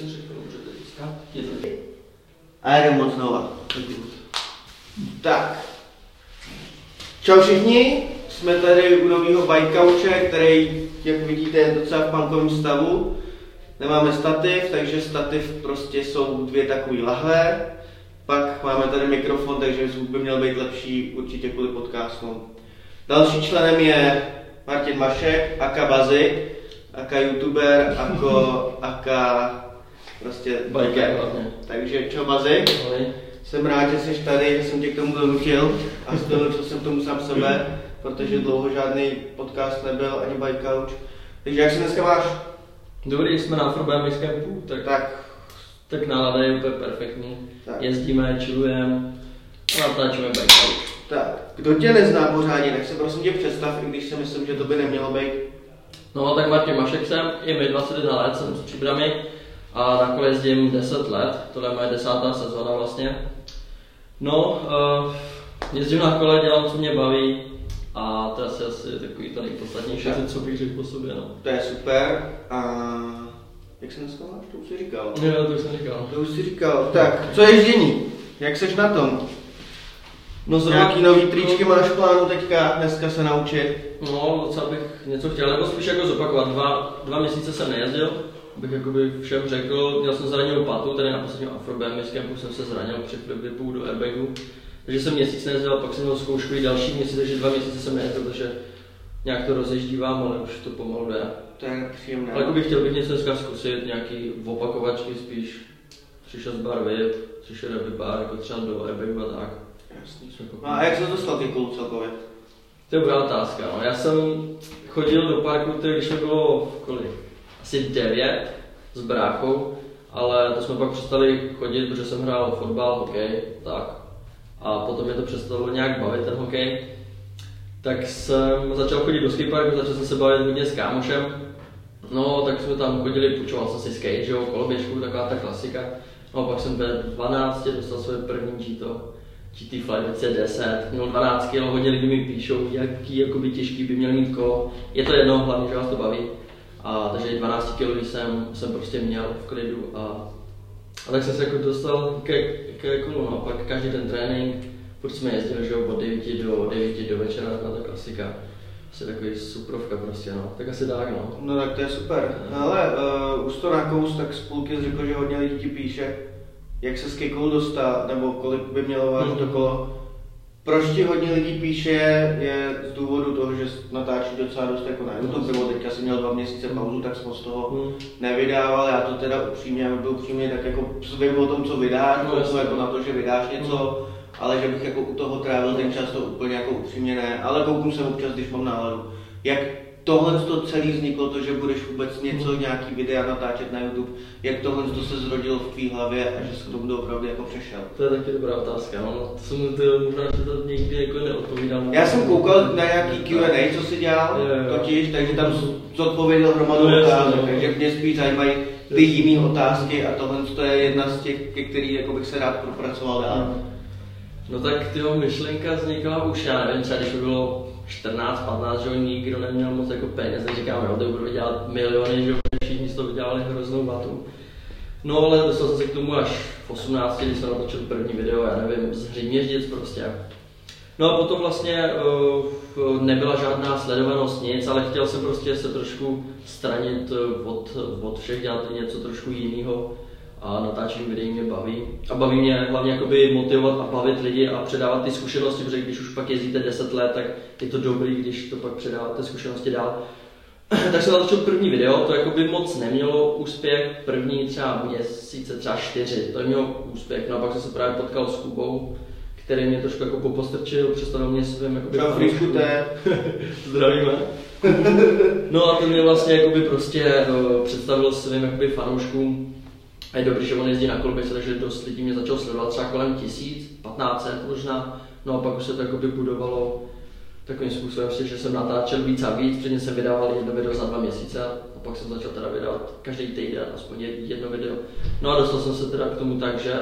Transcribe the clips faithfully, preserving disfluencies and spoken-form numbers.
večeři, kterou můžete získat. Jednoduché. A jdeme znova. Tak. Čau všichni. Jsme tady u nového bajkauče, který, jak vidíte, je docela v punkovém stavu. Nemáme stativ, takže stativ prostě jsou dvě takové lahve. Pak máme tady mikrofon, takže zvuk by měl být lepší určitě kvůli podcastu. Další členem je Martin Mašek, aka Buzzy, aka youtuber, ako, aka prostě bajker. Takže čau Buzzy, jsem rád, že jsi tady, že jsem tě k tomu donutil a donutil jsem tomu sám sebe, protože dlouho žádný podcast nebyl, ani bajkauč. Takže jak se dneska máš? Dobrý, jsme na Afro bé em iks campu, tak, tak. tak nálada je úplně perfektní. Tak. Jezdíme, chillujeme a natáčíme bajkauč. Tak, kdo tě nezná pořádně, tak se prosím tě představ, i když si myslím, že to by nemělo být. No tak Martin Mašek jsem, je mi dvacet jedna let, jsem z Příbramy a na kole jezdím deset let, tohle je moje desátá sezóna vlastně. No, uh, jezdím na kole, dělám, co mě baví a to je asi, asi takový to nejpodstatnější, tak. Co bych řekl po sobě, no. To je super a jak se dneska máš, to už jsi říkal. Jo, to už jsem říkal. To už jsi říkal, tak, co ježdění, jak seš na tom? No zrovna nějaký nový tričky máš v plánu teďka, dneska se naučit? No, docela bych něco chtěl, nebo spíš jako zopakovat, dva, dva měsíce jsem nejezdil, abych jakoby všem řekl, měl jsem zraněnou patu, tady na posledním Afro bé em iks campu jsem se zranil při flipu do airbagu, takže jsem měsíc nejezdil, pak jsem ho zkoušel další měsíc, takže dva měsíce jsem nejezdil, takže nějak to rozeždívám, ale už to pomalu jde. To je příjemné. Ale jakoby chtěl bych něco dneska zkusit, nějaký opakovačky spíš, přišel z barvy, přišel bar, jako třeba do airbagu a tak. No a jak se dostal ty klub celkově? To je dobrá otázka, no. Já jsem chodil do parku, když to bylo kolik? Asi devět s bráchou, ale to jsme pak přestali chodit, protože jsem hrál fotbal, hokej, tak. A potom mě to přestalo nějak bavit, ten hokej. Tak jsem začal chodit do skateparku, začal jsem se bavit hodně s kámošem. No, tak jsme tam chodili, půjčoval jsem si skate, že jo, koloběžku, taková ta klasika. No a pak jsem ve dvanácti dostal své první číto. gé té Fly deset, měl dvanáct kilogramů, hodně lidí mi píšou, jaký jakoby těžký by měl mít kolo. Je to jedno, hlavně, že vás to baví. A, takže dvanáct kilogramů jsem, jsem prostě měl v klidu a, a tak jsem se jako dostal ke, ke kolu. No. Pak každý ten trénink, furt jsme jezdili že od devíti do devíti do večera, taková ta klasika. Asi takový suprovka prostě, no. Tak asi tak, no. No tak to je super. No, ale uh, už to na kous, tak z půlky řekl, že hodně lidí ti píše. Jak se s kejkou dostat, nebo kolik by mělo vážit to kolo. Proč ti hodně lidí píše, je z důvodu toho, že natáčí docela dost jako na YouTube, nebo teďka jsem měl dva měsíce pauzu, tak jsem z toho nevydával, já to teda upřímně, abych byl upřímně, tak jako vím o tom, co vydáš, no, jako na to, že vydáš něco, ale že bych jako u toho trávil ten čas, to úplně jako upřímně ne, ale kouknu se občas, když mám náladu. Jak tohle to celé vzniklo, to, že budeš vůbec něco, nějaký videa natáčet na YouTube, jak tohle to se zrodilo v tvý hlavě a že se k tomu opravdu jako přešel? To je taky dobrá otázka, no. To jsem možná to někdy jako neodpovídal. Já jsem koukal na nějaký kjú end ej, co jsi dělal, je, je, totiž, takže tam zodpověděl hromadu je, otázek, je, takže mě spíš zajímají ty jiné otázky a tohle to je jedna z těch, ke který jako bych se rád propracoval dál. No tak tyho myšlenka vznikla už, já nevím, třeba když by bylo čtrnáct, patnáct, že nikdo neměl moc jako peněz, neříkám, jo, to budu vydělat miliony, že všichni z toho vydělali hroznou batu. No ale dostal jsem se k tomu až v osmnácti, když jsem natočil první video, já nevím, z Hříměřic prostě. No a potom vlastně uh, nebyla žádná sledovanost, nic, ale chtěl jsem prostě se trošku stranit od, od všech, dělat něco trošku jiného. A natáčení videí mě baví. A baví mě hlavně jakoby motivovat a bavit lidi a předávat ty zkušenosti, protože když už pak jezdíte deset let, tak je to dobrý, když to pak předáváte zkušenosti dál. Tak jsem natočil první video, to jakoby moc nemělo úspěch, první třeba měsíce, třeba čtyři, to mělo úspěch. No a pak jsem se právě potkal s Kubou, který mě trošku jako popostrčil, přestavil mě svým jakoby... Čau Friškuté! Zdravíme! No a ten mě vlastně jakoby prostě uh, představil svým jakoby fanouškům. A je dobrý, že on jezdí na koloběžce, takže dost lidí mě začalo sledovat třeba kolem tisíc, patnáct set možná. No a pak už se to jakoby budovalo takovým způsobem, že jsem natáčel víc a víc, předtím jsem vydával jedno video za dva měsíce a pak jsem začal teda vydávat každý týden aspoň jedno video. No a dostal jsem se teda k tomu tak, že,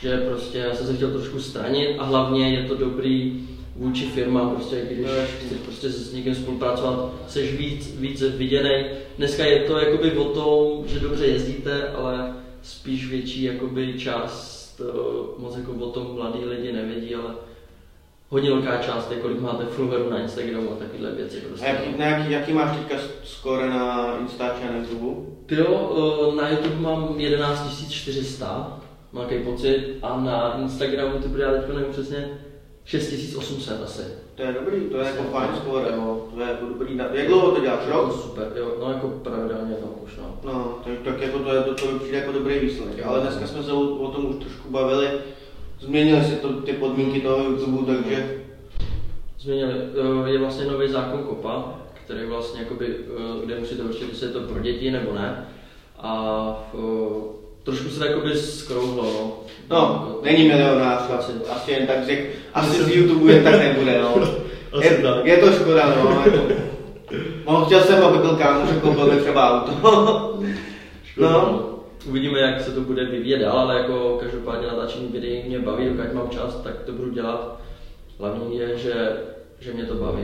že prostě jsem se chtěl trošku stranit a hlavně je to dobrý vůči firmám, prostě když chceš prostě s někým spolupracovat, jsi víc, víc viděnej, dneska je to jakoby o tom, že dobře jezdíte, ale spíš větší jakoby část, moc jako o tom mladí lidi nevědí, ale hodně velká část, kolik máte followerů na Instagramu a takovéhle věci prostě. A jaký, na jaký, jaký máš teďka skóre na Instači a na YouTube? Jo, na YouTube mám jedenáct tisíc čtyři sta, mám jaký pocit, a na Instagramu to bude, já teďka nevím přesně, šest tisíc osm set asi. To je dobrý, to je jako fajn skóre, to je jako dobrý. Jak dlouho to děláš, rok? To super, jo, no jako pravidelně tam už, no. No, tak, tak jako to, je, to, to přijde jako dobrý výsledek, ale dneska jsme se o, o tom už trošku bavili. Změnily se to, ty podmínky toho YouTube, takže? Změnily. Je vlastně nový zákon Kopa, který vlastně jakoby, kde musíte určit, jestli je to pro děti nebo ne. A trošku se to jakoby zkrouhlo, no. No, jako, není milionář, asi, asi jen tak řek, asi z YouTube jen tak nebude, no. Je, je to škoda, no. No, chtěl jsem, aby byl kámoš, koupil mi třeba auto. No. Uvidíme, jak se to bude vyvíjet dál, ale jako každopádně natáčení videí mě baví, dokud mám čas, tak to budu dělat. Hlavní je, že, že mě to baví.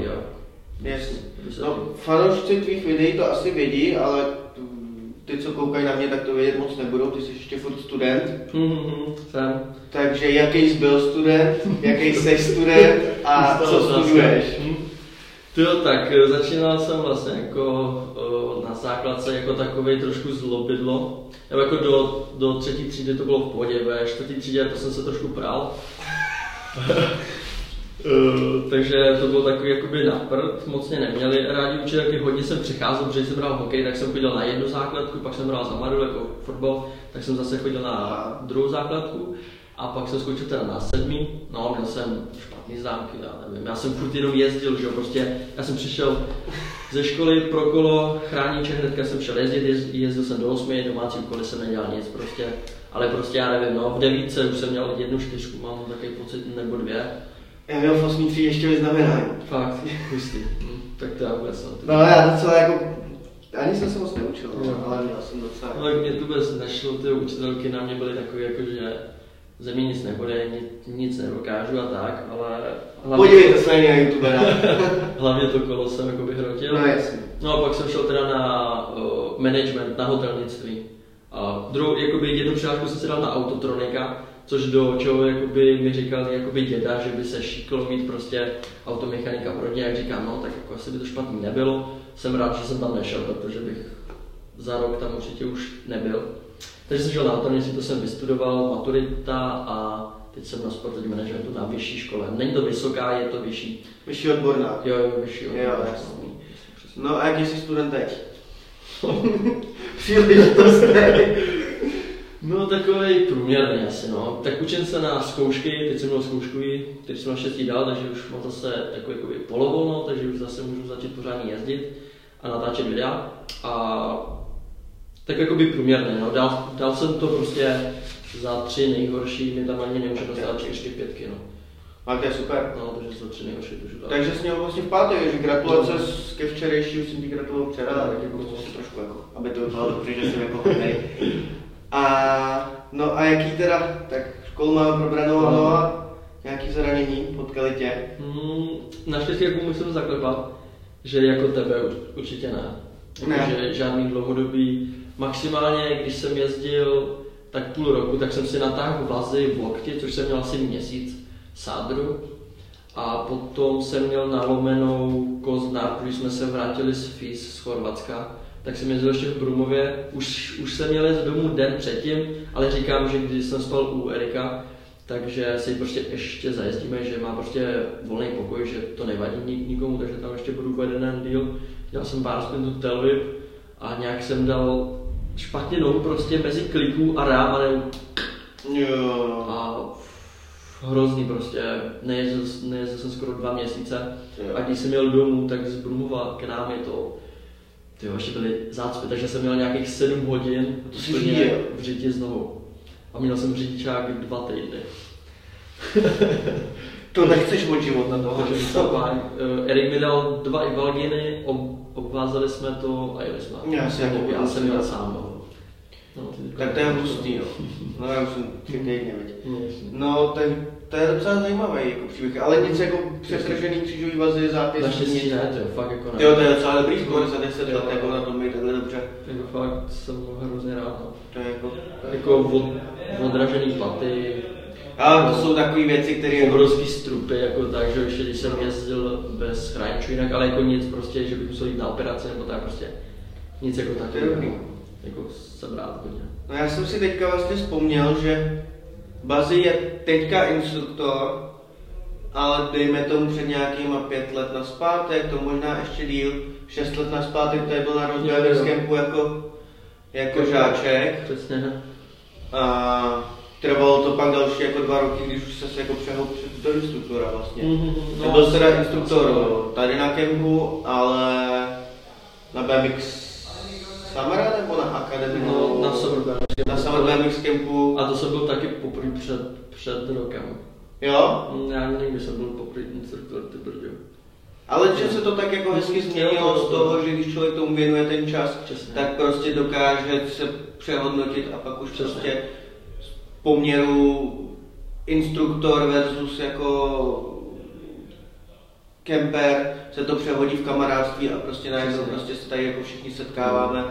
Jasně. No, fanoušci tvých videí to asi vědí, ale ty, co koukají na mě, tak to vědět moc nebudou, ty jsi ještě furt student. Mm-hmm, jsem. Takže jaký jsi byl student, jaký jsi student a co studuješ? Jo, tak začínal jsem vlastně jako na základce jako takovej trošku zlobidlo. Já jako do, do třetí třídy to bylo v pohodě, ve čtvrtý třídě to jsem se trošku prál. Takže to bylo takový jakoby na prd, moc mě neměli rádi učitelky, hodně jsem přecházel, protože jsem hrál hokej, tak jsem chodil na jednu základku, pak jsem hrál za mladou jako fotbal, tak jsem zase chodil na druhou základku. A pak jsem skočil teda na sedmý, no měl jsem špatný známky, já nevím, já jsem furt jenom jezdil, že jo, prostě, já jsem přišel ze školy pro kolo, chrániče, hnedka jsem šel jezdit, jezdil, jezdil jsem do osmi, domácí úkoly jsem nedělal nic prostě, ale prostě já nevím, no, v devítce už jsem měl jednu čtyřku, mám takový pocit, nebo dvě. Já měl v osmý tří ještě vyznamenání. Fakt, hustý, tak to já vůbec no. No ale já docela jako, ani jsem se moc neučil, no, ale měl jsem docela. No tak mě to vůbec nešlo, ty učitelky na mě byly takové jako, že ze mě nic nebude, nic nedokážu a tak, ale hlavně... Podívejte se na YouTubera. Hlavně to kolo jsem jako vyhrotil. No jasně. No a pak jsem šel teda na uh, management, na hotelnictví. A druhou, jakoby jednu přihlášku jsem si dal na autotronika, což do čeho jakoby mi říkal jakoby děda, že by se šiklo mít prostě automechanika v rodině, jak říkám, no tak jako asi by to špatný nebylo. Jsem rád, že jsem tam nešel, protože bych za rok tam určitě už nebyl. Takže jsem žil na autonomii, to jsem vystudoval, maturita a teď jsem na sportovní managementu na vyšší škole. Není to vysoká, je to vyšší. Vyšší odborná. Jo, jo, vyšší odborná. Jo, jasný. No a jaký jsi student teď? Příležitostný. No takový průměrný asi, no. Tak učím se na zkoušky, teď jsem měl zkouškuji, teď jsem na šestý dál, takže už mám zase takový jakoby polovolno, takže už zase můžu začít pořádně jezdit a natáčet videa. A tak jakoby průměrně, no. Dal, dal jsem to prostě za tři nejhorší, mi tam ani nemůže dostat čtyři pětky, no. Ale to je super. No, takže za tři nejhorší to už dal. Takže jsi měl vlastně v pátek, že gratulace no. Ke včerejší, jsem ti gratuloval včera, tak jako prostě trošku jako, aby to bylo dobře, že jsem jako hodnej. A no a jaký teda, tak školu mám probranou, no, no a nějaký zranění potkali tě? Hmm, naštěstí jako musím zaklepat, že jako tebe určitě ne. Jako, že žádný dlouhodobý. Maximálně, když jsem jezdil tak půl roku, tak jsem si natáhl vlazy v lokti, což jsem měl asi měsíc sádru. A potom jsem měl nalomenou kost na, když jsme se vrátili z F I S z Chorvatska, tak jsem jezdil ještě v Brumově. Už, už jsem měl jezd domů den předtím, ale říkám, že když jsem spal u Erika, takže si prostě ještě zajezdíme, že má prostě volný pokoj, že to nevadí nikomu, takže tam ještě budu jeden díl. Dělal jsem pár spin do Telvip a nějak jsem dal špatně nohu prostě mezi kliků a rám a ne... Jo. A hrozný prostě, nejezdil, nejezdil jsem skoro dva měsíce jo. A když jsem jel domů, tak z Brumova k nám je to... Tyjo, ještě byly zácpy, takže jsem měl nějakých sedm hodin úplně v řitě znovu. A měl jsem řidičák dva týdny. To nechceš od života toho. Erik mi dal dva Ivalginy, ob, obvázali jsme to a jeli jsme. Já, já, jako já jsem jel sám. No, tak to je hustý, jo. No já už jsem tři týdně, no to, to je docela zajímavý jako příběh, ale nic jako přestržený křížový vazy, zápěstí. Naštěstí ne, to je fakt jako ne. Jo, to je docela dobrý skoro za deset let, jako na tom mi takhle dobře. fakt jsem hrozně rád. No. To je jako, jako od, odražený platy. Ale to jsou takové věci, které... Obrovský strupy, jako tak, že ještě když jsem jezdil bez chráničů jinak, ale jako nic prostě, že bych musel jít na operaci nebo tak prostě. Nic jako takového. Jako jsem rád hodně. No já jsem si teďka vlastně vzpomněl, že Buzzy je teďka instruktor, ale dejme tomu před nějakýma pět let naspátek, to možná ještě díl, šest let naspátek, tady byl na rozdělených kempu jako, jako žáček. Přesně. A trvalo to pak další jako dva roky, když už se jako přehoupl do instruktora vlastně. Mm-hmm. No, byl teda instruktor tady na kempu, ale na bé em iks Samara nebo na akademii? No, na Summer bé em iks kempu. A to jsem byl taky poprvé před, před rokem. Jo? Já nikdy jsem byl poprvé instruktor, ty brďo. Ale že se to tak jako hezky změnilo z toho, že když člověk tomu věnuje ten čas, přesně, tak prostě dokáže se přehodnotit a pak už přesně prostě z poměru instruktor versus jako kemper se to přehodí v kamarádství a prostě najednou prostě se tady jako všichni setkáváme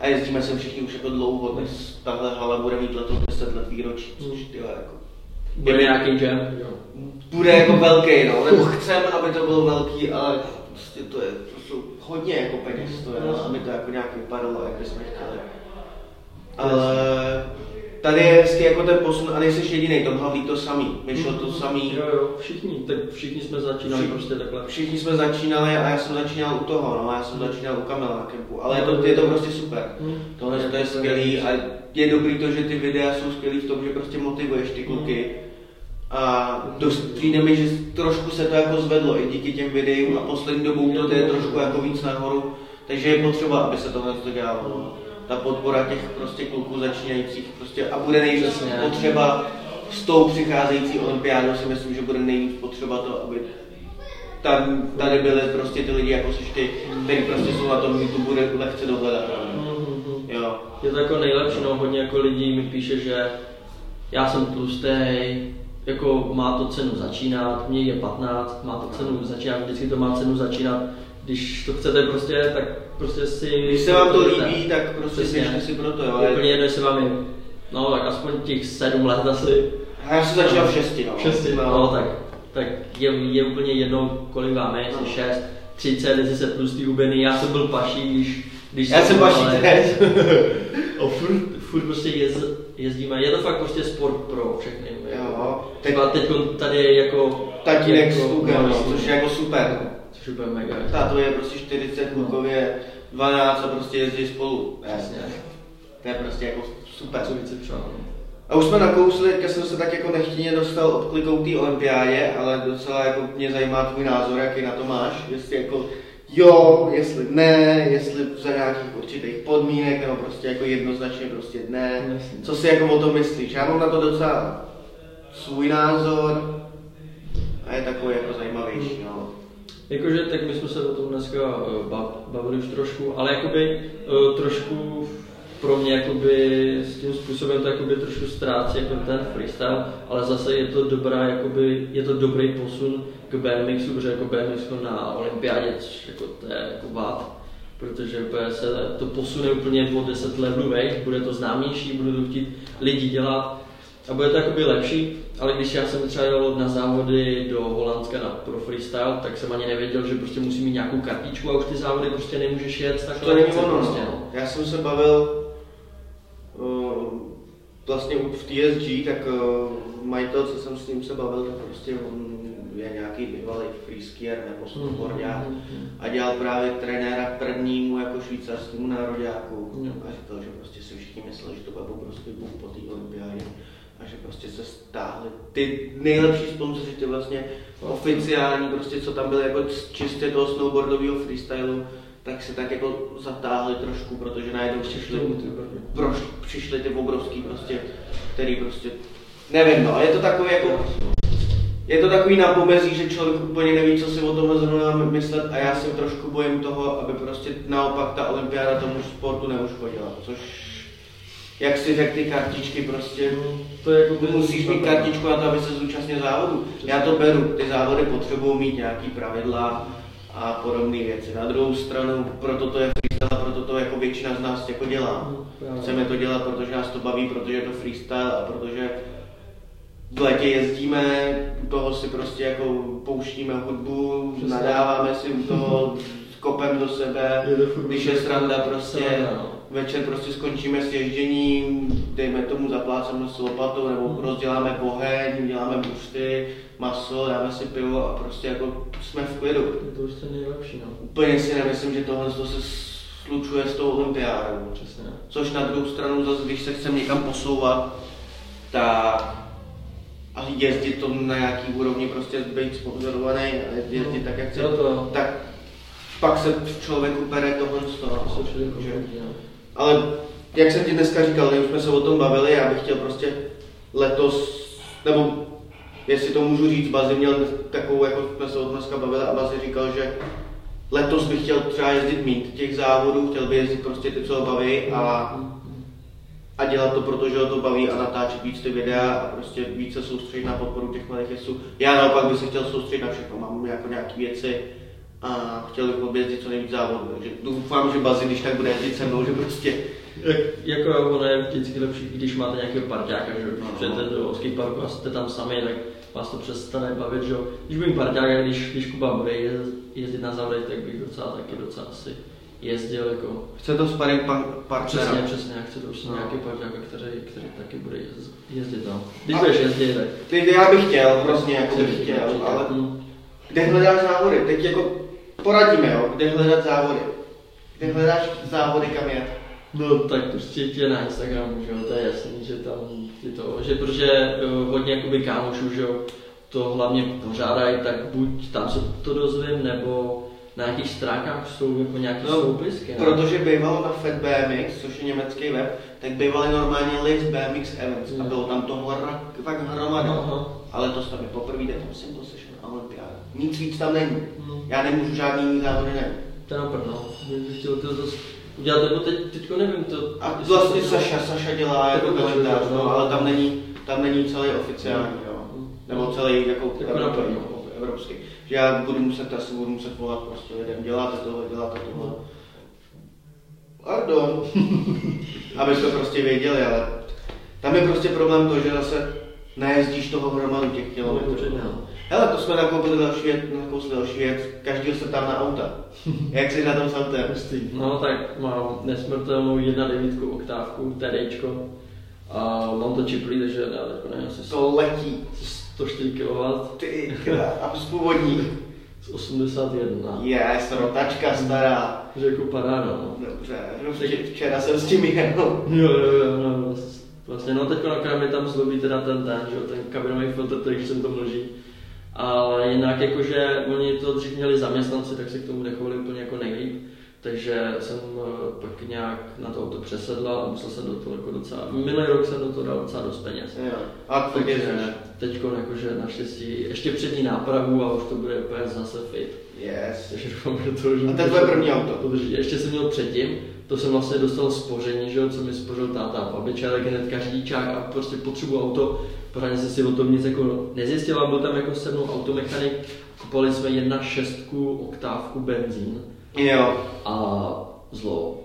a jezdíme sem všichni už jako dlouho, než tahle hala bude mít letos deset let výročí, což tyhle jako... Bude nějaký jam, jo. Bude jako velký, no, nebo chcem, aby to bylo velký, ale prostě to je, to jsou hodně jako peněz, to je, no, aby to jako nějak vypadalo, jak bychom chtěli. Ale tady je hezky jako ten posun, a nejseš jediný, to hlavně to samý, vyšlo to samý. Jo, jo, všichni, tak všichni jsme začínali všichni, prostě takhle. Všichni jsme začínali a já jsem začínal u toho, no, já jsem začínal u Kamila na kempu, ale je to, je to prostě super, hmm. tohle to je skvělý a je dobrý to, že ty videa jsou skvělý v tom, že prostě motivuješ ty kluky. Hmm. A přijde mi, že trošku se to jako zvedlo i díky těm videím a poslední dobou to je trošku jako víc nahoru, takže je potřeba, aby se tohle to dělalo. Ta podpora těch prostě kluků začínajících prostě a bude nejvíc potřeba s tou přicházející olympiádou, si myslím, že bude nejvíc potřeba to, aby tam tady byly prostě ty lidi jako sešty, kteří prostě jsou na tom YouTube, bude lehce dohledat. Jo. Je to jako nejlepší, no, hodně jako lidí mi píše, že já jsem tlustej, jako má to cenu začínat, mně je patnáct, má to cenu začínat, vždycky to má cenu začínat, když to chcete prostě, tak prostě si... Když se vám to líbí, tak prostě běžte si pro to, jo. Úplně jedno, jestli vám je, no tak aspoň těch sedm let asi... A já jsem začínal v šesti, no. V šesti, no, no tak, tak je, je úplně jedno, kolik vám je, jestli šest, třicet, jestli se tlustý hubený, já jsem byl paší, když... když já jsem paší teď. O furt, furt prostě jez, jezdíme, je to fakt prostě sport pro všechny. Jo, teď tady je jako... Tatínek s klukem, což je jako super. Což je úplně mega. Táto je prostě čtyřicet, klukově dvanáct a prostě jezdí spolu. Jasně. To je prostě jako super. A už jsme nakousli, když jsem se tak jako nechtěně dostal odklikou té olympiádě, ale docela jako mě zajímá tvůj názor, jaký na to máš, jestli jako jo, jestli ne, jestli za nějakých určitých podmínek, nebo prostě jako jednoznačně prostě ne. Jasně. Co si jako o tom myslíš? Já mám na to docela svůj názor a je takový jako zajímavější, no. Jakože, tak my jsme se o tom dneska bavili už trošku, ale jakoby trošku pro mě jakoby s tím způsobem to jakoby trošku ztrácí jako ten freestyle, ale zase je to dobrá, jakoby, je to dobrý posun k bé em iksu, protože jako bé em iksu na olympiádě, což jako to je jako vád, protože se to posune úplně o deset levelů vejš, bude to známější, budou to chtít lidi dělat, a bude to jakoby lepší, ale když já jsem třeba jel na závody do Holandska na pro freestyle, tak jsem ani nevěděl, že prostě musí mít nějakou kartičku a už ty závody prostě nemůžeš jet takhle. To není ono, prostě, no. Já jsem se bavil uh, vlastně v té es gé, tak uh, majitel, co jsem s ním se bavil, tak prostě on je nějaký bývalý freeskier nebo snowboardiák mm-hmm. a dělal právě trenéra prvnímu jako švýcarskému nároďáku mm. a říkal, že prostě si všichni mysleli, že to byl prostě bůh po té olympiádě. A že prostě se stáhly ty nejlepší sponzoři, ty vlastně oficiální, prostě co tam byly jako čistě toho snowboardového freestylu, tak se tak jako zatáhli trošku, protože najednou přišli, proš, přišli ty obrovský prostě, který prostě, nevím, no, je to takový jako, je to takový na pomezí, že člověk úplně neví, co si o tomhle zrovna myslet a já se trošku bojím toho, aby prostě naopak ta olympiáda tomu sportu neuškodila, což jak si řekl ty kartičky prostě, to je jako musíš mít kartičku na to, aby se zúčastnil závodu. Já to beru, ty závody potřebují mít nějaký pravidla a podobné věci. Na druhou stranu, proto to je freestyle, proto to jako většina z nás jako dělá. Chceme to dělat, protože nás to baví, protože je to freestyle a protože v létě jezdíme, u toho si prostě jako pouštíme hudbu, přesná, nadáváme si u toho, kopem do sebe, když je sranda prostě, večer prostě skončíme s ježděním, dejme tomu zapláceme s lopatou nebo rozděláme oheň, děláme buřty, maso, dáme si pivo a prostě jako jsme v klidu. To už je nejlepší, no. Úplně si nemyslím, že tohle se slučuje s tou olympiádou. Přesně. Což na druhou stranu zase, když se chceme někam posouvat, tak a jezdit to na nějaký úrovni, prostě být sponzorovaný a jezdit tak, jak chce, tak pak se v člověku pere tohle z toho. Ale jak jsem ti dneska říkal, už jsme se o tom bavili, já bych chtěl prostě letos, nebo jestli to můžu říct, Buzzy měl takovou, jako jsme se o tom dneska bavili a Buzzy říkal, že letos bych chtěl třeba jezdit mít těch závodů, chtěl by jezdit prostě ty, co ho baví a, a dělat to, protože ho to baví a natáčet víc ty videa a prostě víc se soustředit na podporu těch mladých jezdců. Já naopak bych se chtěl soustředit na všechno, mám jako nějaké věci a chtěl bych objezdit co nejvíc závodů, takže doufám, že Buzzy, když tak bude jezdit se mnou, že prostě... Jako ono je vždycky lepší, když máte nějakého parťáka, že když přijete do skateparku a jste tam sami, tak vás to přestane bavit, že když budím parťáka, když, když Kuba bude jezdit na závody, tak bych docela taky docela asi jezdil jako... Chce to sparring partnera. Přesně, přesně, chce to už no. Nějaký parťáka, který, který taky bude jezdit, jezdit no. Když a budeš jezdit, tak... Ty, já bych chtěl, prostě jako bych chtěl, chtěl ale... No. Kde hledáš závody? Teď jako... Poradíme, jo, kde hledat závody. Kde hledáš závody, kam jet? No tak určitě na Instagramu, že jo, to je jasný, že tam je to, že protože hodně jakoby kámošů, že jo, to hlavně pořádají, tak buď tam se to dozvím, nebo na nějakých stránkách jsou jako nějaký no, soupisky. Ne? Protože bývalo na Fat bé em iks, což je německý web, tak bývaly normálně list bé em iks events mm. a bylo tam toho tak hromada, no, ale to tam je poprvé, jde tam jsem to sešel na olympiádu. Nic víc tam není. Mm. Já nemůžu žádný závody nevím. To je naprvé, no. Chtěl to zase udělat, nebo teď, teďko nevím to. A vlastně to... Saša, Saša dělá jako kalendář, no, ale tam není, tam není celý oficiální, no. Jo. Nebo celý jako evropský. Že já budu muset, asi budu muset volat prostě lidem, děláte tohle, děláte tohle. Pardon. Aby to prostě věděli, ale tam je prostě problém to, že zase nejezdíš toho hromadu těch kilometrů. Hele, to jsme nakoupili další věc, nakousli další věc, každý se tam na auta. Jak jsi na tom samotném? No tak mám nesmrtelnou jedna devět oktávku, TDčko. A mám to čiplý, takže já teď nevím, asi to letí. sto čtyři kilowattů. Ty a z původní. Z osmdesát jedna. Yes, rotačka stará. Řekl paráda, no. Dobře, včera jsem s tím jel. Jo, jo, jo, vlastně, no teď nakrát mi tam zlobí teda ten ten, že jo, ten kabinový filtr, který jsem to vloží. Ale jinak jakože oni to dřív měli zaměstnanci, tak se k tomu nechovali úplně jako nejlíp. Takže jsem pak nějak na to auto přesedlal a musel jsem do toho jako docela, minulý rok jsem do toho dal docela dost peněz. Jo. A teďko jakože naštěstí ještě přední nápravu a už to bude úplně zase fit. Yes. Takže doufám, že to už... A to je tvoje první auto. Podrží. Ještě jsem měl předtím, to jsem vlastně dostal spoření, že jo, co mi spořil táta a babička, tak hnedka řidičák a prostě potřebuji auto. Pořádně jsem si o tom nic jako nezjistil, byl tam jako se mnou automechanik, kupali jsme jedna celá šest oktávku benzín. Jo. A zlo.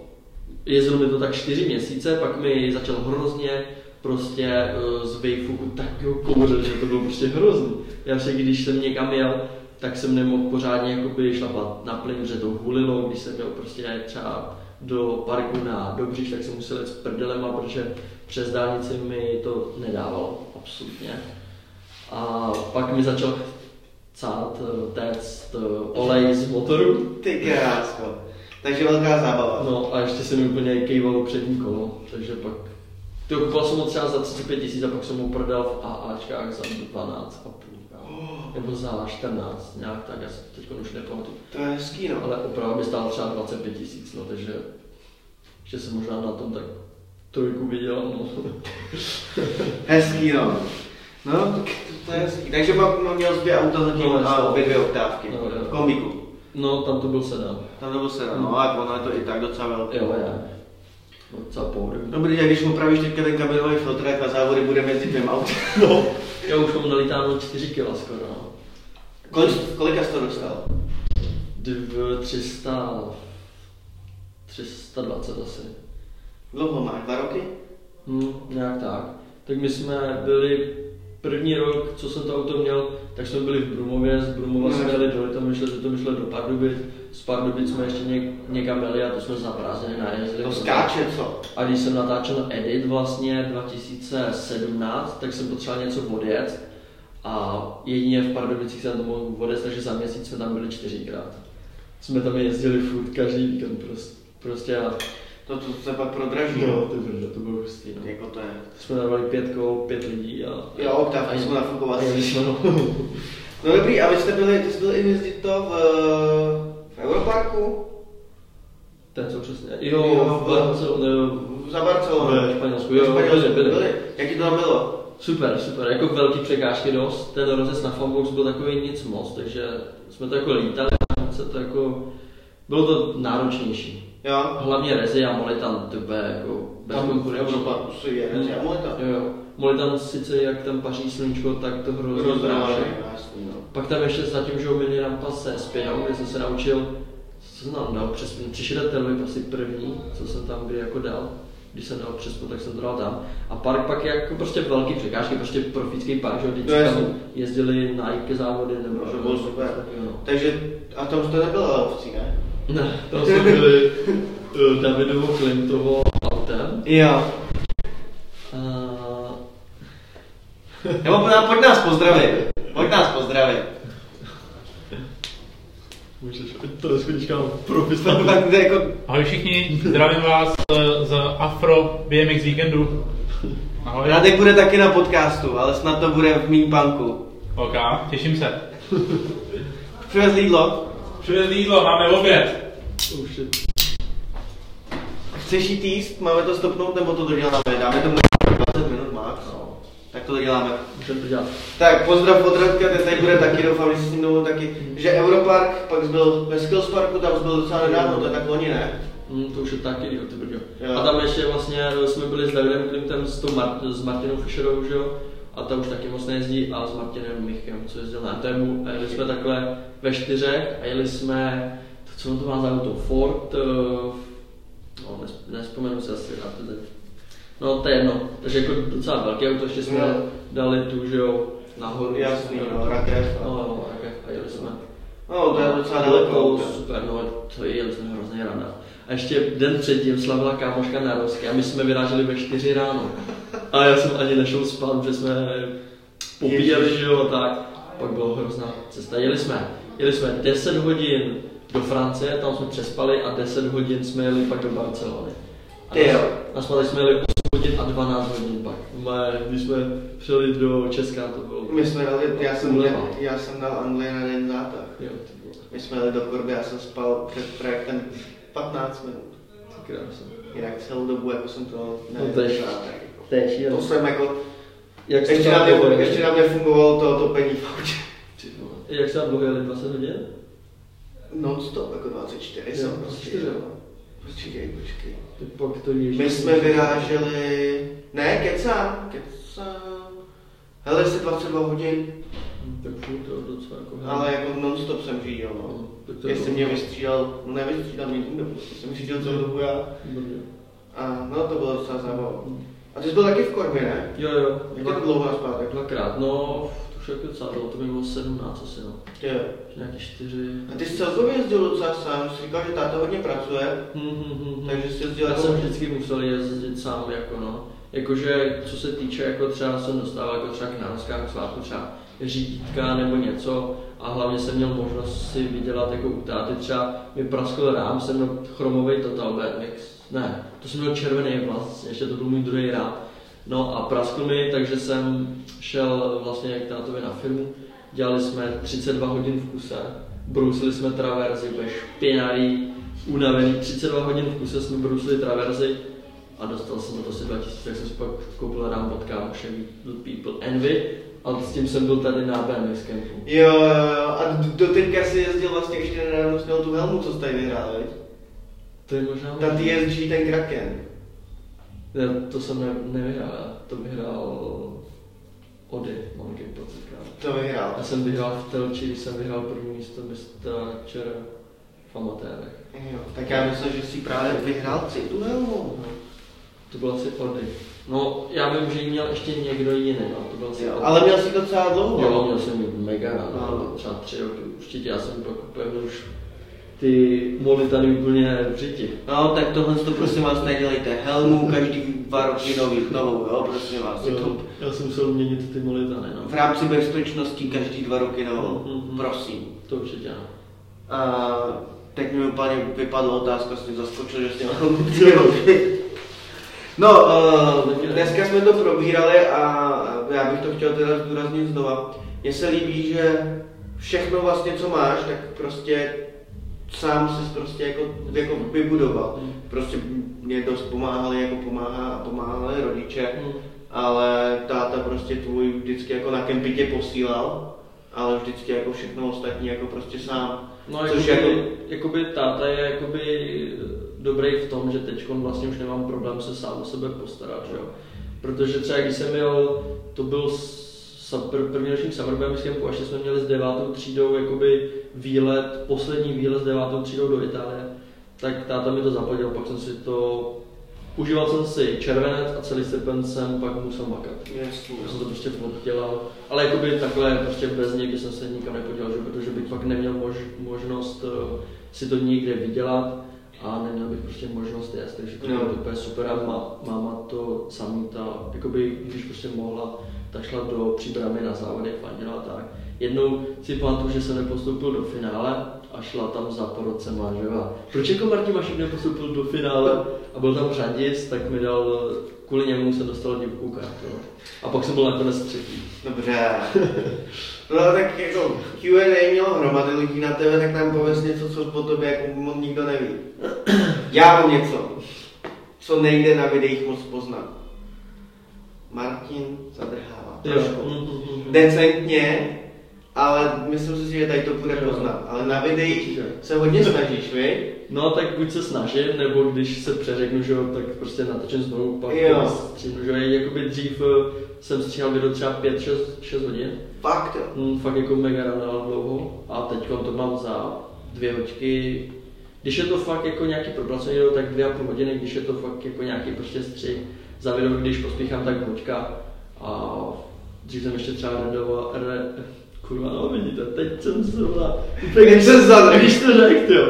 Jezdil mi to tak čtyři měsíce, pak mi začal hrozně prostě z vejfuku takového kouře, že to bylo prostě hrozný. Já však, když jsem někam jel, tak jsem nemohl pořádně jakoby šlapat na plyn, že to hulilo, když jsem jel prostě třeba do parku na Dobříš, tak jsem musel jít s prdelema, protože přes dálnici mi to nedávalo, absolutně. A pak mi začal cát, test, olej z motoru. Ty krásko, takže velká zábava. No a ještě se mi úplně kejvalo přední kolo, takže pak... To kupoval jsem ho třeba za třicet pět tisíc a pak jsem ho prodal v AAčkách za dvanáct a půl nebo za čtrnáct, nějak tak, já se teď už nepamatuji. To je hezký, no. Ale opravdu by stál třeba dvacet pět tisíc, no, takže ještě jsem možná na tom tak trojku viděl, no. Hezký, no. No, tak to je hezký. Takže mám měl dvě auta zatím no, a obě dvě oktávky, no, v kombiku. No, tam to byl sedm. Tam to byl sedm, no, ale ono je to i tak docela velké. Jo, je. Docela pohodlý. Dobrý, a když opravíš teďka ten kabinový filtr, tak na závody budeme jezdit dvěma auty. No. Já už mám nalitáno čtyři kila skoro, no. Kolik, kolika jsi to dostal? Dv, třista... tři sta dvacet asi. Dlouho máš, dva roky? Hmm, nějak tak. Tak my jsme byli první rok, co jsem to auto měl, tak jsme byli v Brumově, z Brumova jsme jeli do Lita, myšli, že to myšli do Pardubic, z Pardubic jsme ještě něk, někam jeli a to jsme zaprázdněli najezdili. To skáče, co? A když jsem natáčel edit vlastně dva tisíce sedmnáct, tak jsem potřeboval něco odjet a jedině v Pardubicích jsem to mohl odjet, takže za měsíc jsme tam byli čtyřikrát. Jsme tam jezdili furt každý víkend prostě. prostě a to, to se pak prodraží. No, to, to, to bylo hustý. No. Jako to je. Jsme narvali pět kol, pět lidí a... Jo, oktávky jsme nafukovací. No dobrý, a vy jste byli, ty jsi byl jezdit to v, v Europarku? Ten co přesně? Jo, jo v Barcelona. Za Barcelona. V Španělsku, jo, byli, byli. byli. Jaký to tam bylo? Super, super, jako velký překážky dost. Ten rozjezd na Fanbox byl takový nic moc, takže jsme to jako lítali a se to jako... Bylo to náročnější. Jo. Hlavně Rezi a Molitant, to bude jako bez konkurenční. Molitant sice jak tam paří sluníčko, tak to hrozně zbráší. No. Pak tam ještě zatím, že uměli rampa se spěnou, kde jsem se naučil, co jsem tam dal přes tři šedatelů, asi první, co jsem tam kdy jako dal. Když jsem dal přes tak jsem to dal tam. A park pak je jako prostě velký překážky, prostě profický park, že vždycky tam jezdili na Nike závody nebo... To bylo super. Takže, a tam jste nebyla ovcí, ne? Ne, tam jsme byli Davidovo, Klimtovo autem. Jo. Uh... Nebo pojď nás pozdravit. Pojď nás pozdravit. Můžeš, to neschodíčka profesionálně. Tak jako... Ahoj všichni, zdravím vás z Afro bé em iks víkendu. Ahoj. Radek bude taky na podcastu, ale snad to bude v mým panku. Ok, těším se. Přivez jídlo. Přivez jídlo, máme oběd. Oh shit. Chceš jít jíst? Máme to stopnout nebo to doděláme? Dáme to dvacet minut max. No. Tak to doděláme. Můžeme to dělat. Tak pozdrav od Radka, ten tady bude taky, doufám, že si s ním domů taky. Mm. Že Europark, pak byl ve Skills Parku, tam byl docela nedávno, to je tak loni, ne? Mm, to už je taky, jo, ty brďo. Jo. A tam ještě vlastně jsme byli s Davidem Klimtem, s, Mart- s Martinou Fischerovou, že jo? A ta už taky moc nejezdí, ale s Martinem Michem, co jezdil na té em u. Jeli jsme takhle ve čtyřech a jeli jsme, to, co to má za auto, Ford, no, nespomenu se asi na to teď. No to je jedno, takže jako docela velké auto, ještě jsme no. dali tu, že jo, nahoru. Jasný, no, rakev. No, no, rakev a jeli jsme. No, to je docela daleko. Super, no, to jeli jsme hrozně ráda. A ještě den předtím slavila kámoška narozky a my jsme vyráželi ve čtyři ráno. A já jsem ani nešel spát, protože jsme popíjeli, že jo, tak. Pak byla hrozná cesta. Jeli jsme, jeli jsme deset hodin do Francie, tam jsme přespali a deset hodin jsme jeli pak do Barcelony. A zpátky jsme jeli osm hodin a dvanáct hodin pak. Když jsme přijeli do Česka, to bylo... My jsme jeli, já jsem, ne, já jsem dal Anglii na jeden zátah. Jo, my jsme jeli do Borby, já jsem spal před projektem patnáct minut. Ty krásně. Jinak celou dobu, jako jsem to nevěděl. To je šílené. To jsem jako... Jak ještě, nám ne, ne, ještě nám nefungovalo to topení v autě. Jak se nám dlouho jeli? dvacet hodin? Non-stop, jako dvacet čtyři jo, jsem prostě. Počkej, počkej. To My jsme vyráželi... Ne, kecám, kecám. Hele, jsi dvacet dva hodin. Tak furt to docela jako... Ale jako non-stop jsem řídil, no. To jestli mě vystřídal, no nevystřídal mě nikdo, prostě jsem řídil celou dobu já. A no to bylo docela zábava. A ty jsi byl taky v Kormě, ne? Jo, jo. Jak dva, to dlouho na zpátek? Dvakrát, no, to už docela dlouho, to by bylo sedmnáct asi, no. Jo. Nějaký čtyři. A ty jsi celkově jezdil docela sám, jsi říkal, že táta hodně pracuje, hmm, hmm, hmm, takže jsi jezdil... Já jako... jsem vždycky musel jezdit sám, jako no. Jakože, co se týče, jako třeba jsem dostával, jako třeba k nároskám, svátku třeba řídítka nebo něco. A hlavně jsem měl možnost si vydělat jako u táty, třeba mi praskl rám, jsem měl chromový Total bé em iks, ne, to jsem měl červený vlastně, ještě to byl můj druhý rám. No a praskl mi, takže jsem šel vlastně k tátovi na firmu, dělali jsme třicet dva hodin v kuse, brousili jsme traverzy, byli špinavý, unavený, třicet dva hodin v kuse jsme brousili traverzy a dostal jsem na to asi dva tisíce, tak jsem si pak koupil rám od kámoše People Envy. A s tím jsem byl tady na bé em iks campu. Jo, jo, a do teďka jsi jezdil vlastně, ještě nedávno jsi měl tu helmu, co jsi tady vyhrál, veď? To je možná... Ta té es gé, ten Kraken. Ne, to jsem ne, nevyhrál, to vyhrál... Ody, mám gameplay. To vyhrál. Já jsem vyhrál v Telči, jsem vyhrál první místo mistra včera. v amatérech. Jo, tak já myslím, že jsi právě vyhrál citu, nebo? To byla asi Fordy. No, já vím, že ji měl ještě někdo jiný, no, to bylo celá... Ale měl jsi to docela dlouho? Jo, měl jsem ji mega rád, třeba tři roky určitě, já jsem pak úplně už ty Molitany úplně v řiti. No, tak tohle to prosím vás nedělejte, helmu každý dva roky nových novou, jo, prosím vás. Jo, já jsem musel měnit ty Molitany, no. V rámci bezpečnosti každý dva roky novou, mm-hmm. Prosím. To určitě ano. A teď mi úplně vypadla otázka, jsem zaskočil, že jsi měl No, uh, dneska jsme to probírali a já bych to chtěl teda zdůraznit znova. Mně se líbí, že všechno vlastně, co máš, tak prostě sám ses prostě jako, jako vybudoval. Prostě mě dost pomáhali, jako pomáhá a pomáhali rodiče, ale táta prostě tvůj vždycky jako na kempy tě posílal, ale vždycky jako všechno ostatní jako prostě sám. No, což jakoby, jako... jakoby táta je jakoby... dobrý v tom, že teď vlastně už nemám problém se sám o sebe postarat, jo. Protože třeba když jsem jel, to byl první ročník summer bé em exku, a ještě jsme měli s devátou třídou jakoby výlet, poslední výlet s devátou třídou do Itálie, tak táta mi to zaplatil, pak jsem si to, užíval jsem si červenec a celý srpen jsem pak musel makat. Jasně. Já jsem to prostě oddělal, ale jakoby takhle prostě bez něj jsem se nikam nepodělal, že? Protože bych fakt neměl mož, možnost si to nikde vydělat. A neměl bych prostě možnost jet, takže to bylo no. Úplně super a má, máma to samý, ta, jakoby, když prostě mohla, tak šla do Příbramy na závody, fandila tak. Jednou si pamatuju, že jsem nepostoupil do finále a šla tam za porocema, že jo. Proč jako Martin Mašek nepostoupil do finále a byl tam řadic, tak mi dal, kvůli němu jsem dostal divkou kartu. A pak jsem byl nakonec třetí. Dobře. No tak jako kvé a mělo hromady lidí na tebe, tak nám pověz něco, co po tobě jako moc nikdo neví. Já mám něco, co nejde na videích moc poznat. Martin zadrhává trošku. Decentně, ale myslím si, že tady to bude poznat. Ale na videích se hodně snažíš, vy? No tak buď se snažím, nebo když se přeřeknu, že, tak prostě natočím znovu, pak stříhnu, že jakoby dřív jsem stříhal video třeba pět šest hodin. Fakt jo? Mm, fakt jako mega ráno dlouho a teď to mám za dvě hočky. Když je to fakt jako nějaký proplacený video, tak dvě a půl hodiny, když je to fakt jako nějaký prostě střih za video, když pospíchám, tak hočka. A dřív jsem ještě třeba redoval, re... kurva, no vidíte, teď jsem se na... Teď jsem zadrhl, když to řekl, jo.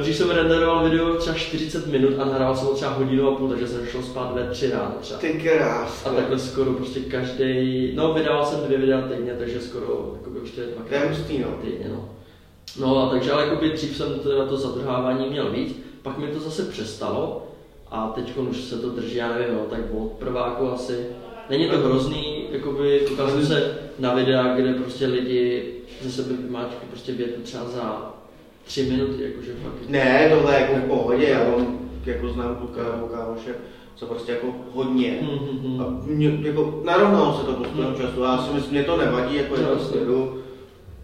Dřív jsem renderoval video třeba čtyřicet minut a nahrával jsem ho třeba hodinu a půl, takže jsem šel spát ve tři ráno třeba. Ty krásno. A takhle skoro prostě každý. No, vydával jsem dvě videa týdně, takže skoro jakoby už to je dvakrát týdně, no. No a takže ale jakoby dřív jsem na to zadrhávání měl víc, pak mi to zase přestalo a teď už se to drží, já nevím, no, tak od prváku asi. Není to hrozný, jakoby ukazuju se na videa, kde prostě lidi ze sebe vymáčky prostě větu třeba za tři minuty, jakože fakt. Ne, tohle je jako v pohodě, já vám jako znám kluka nebo kámoše, co prostě jako hodně. Mm-hmm. A mě, jako narovnalo se to postupem mm-hmm. času, já si myslím, mě to nevadí, jako je to sledu.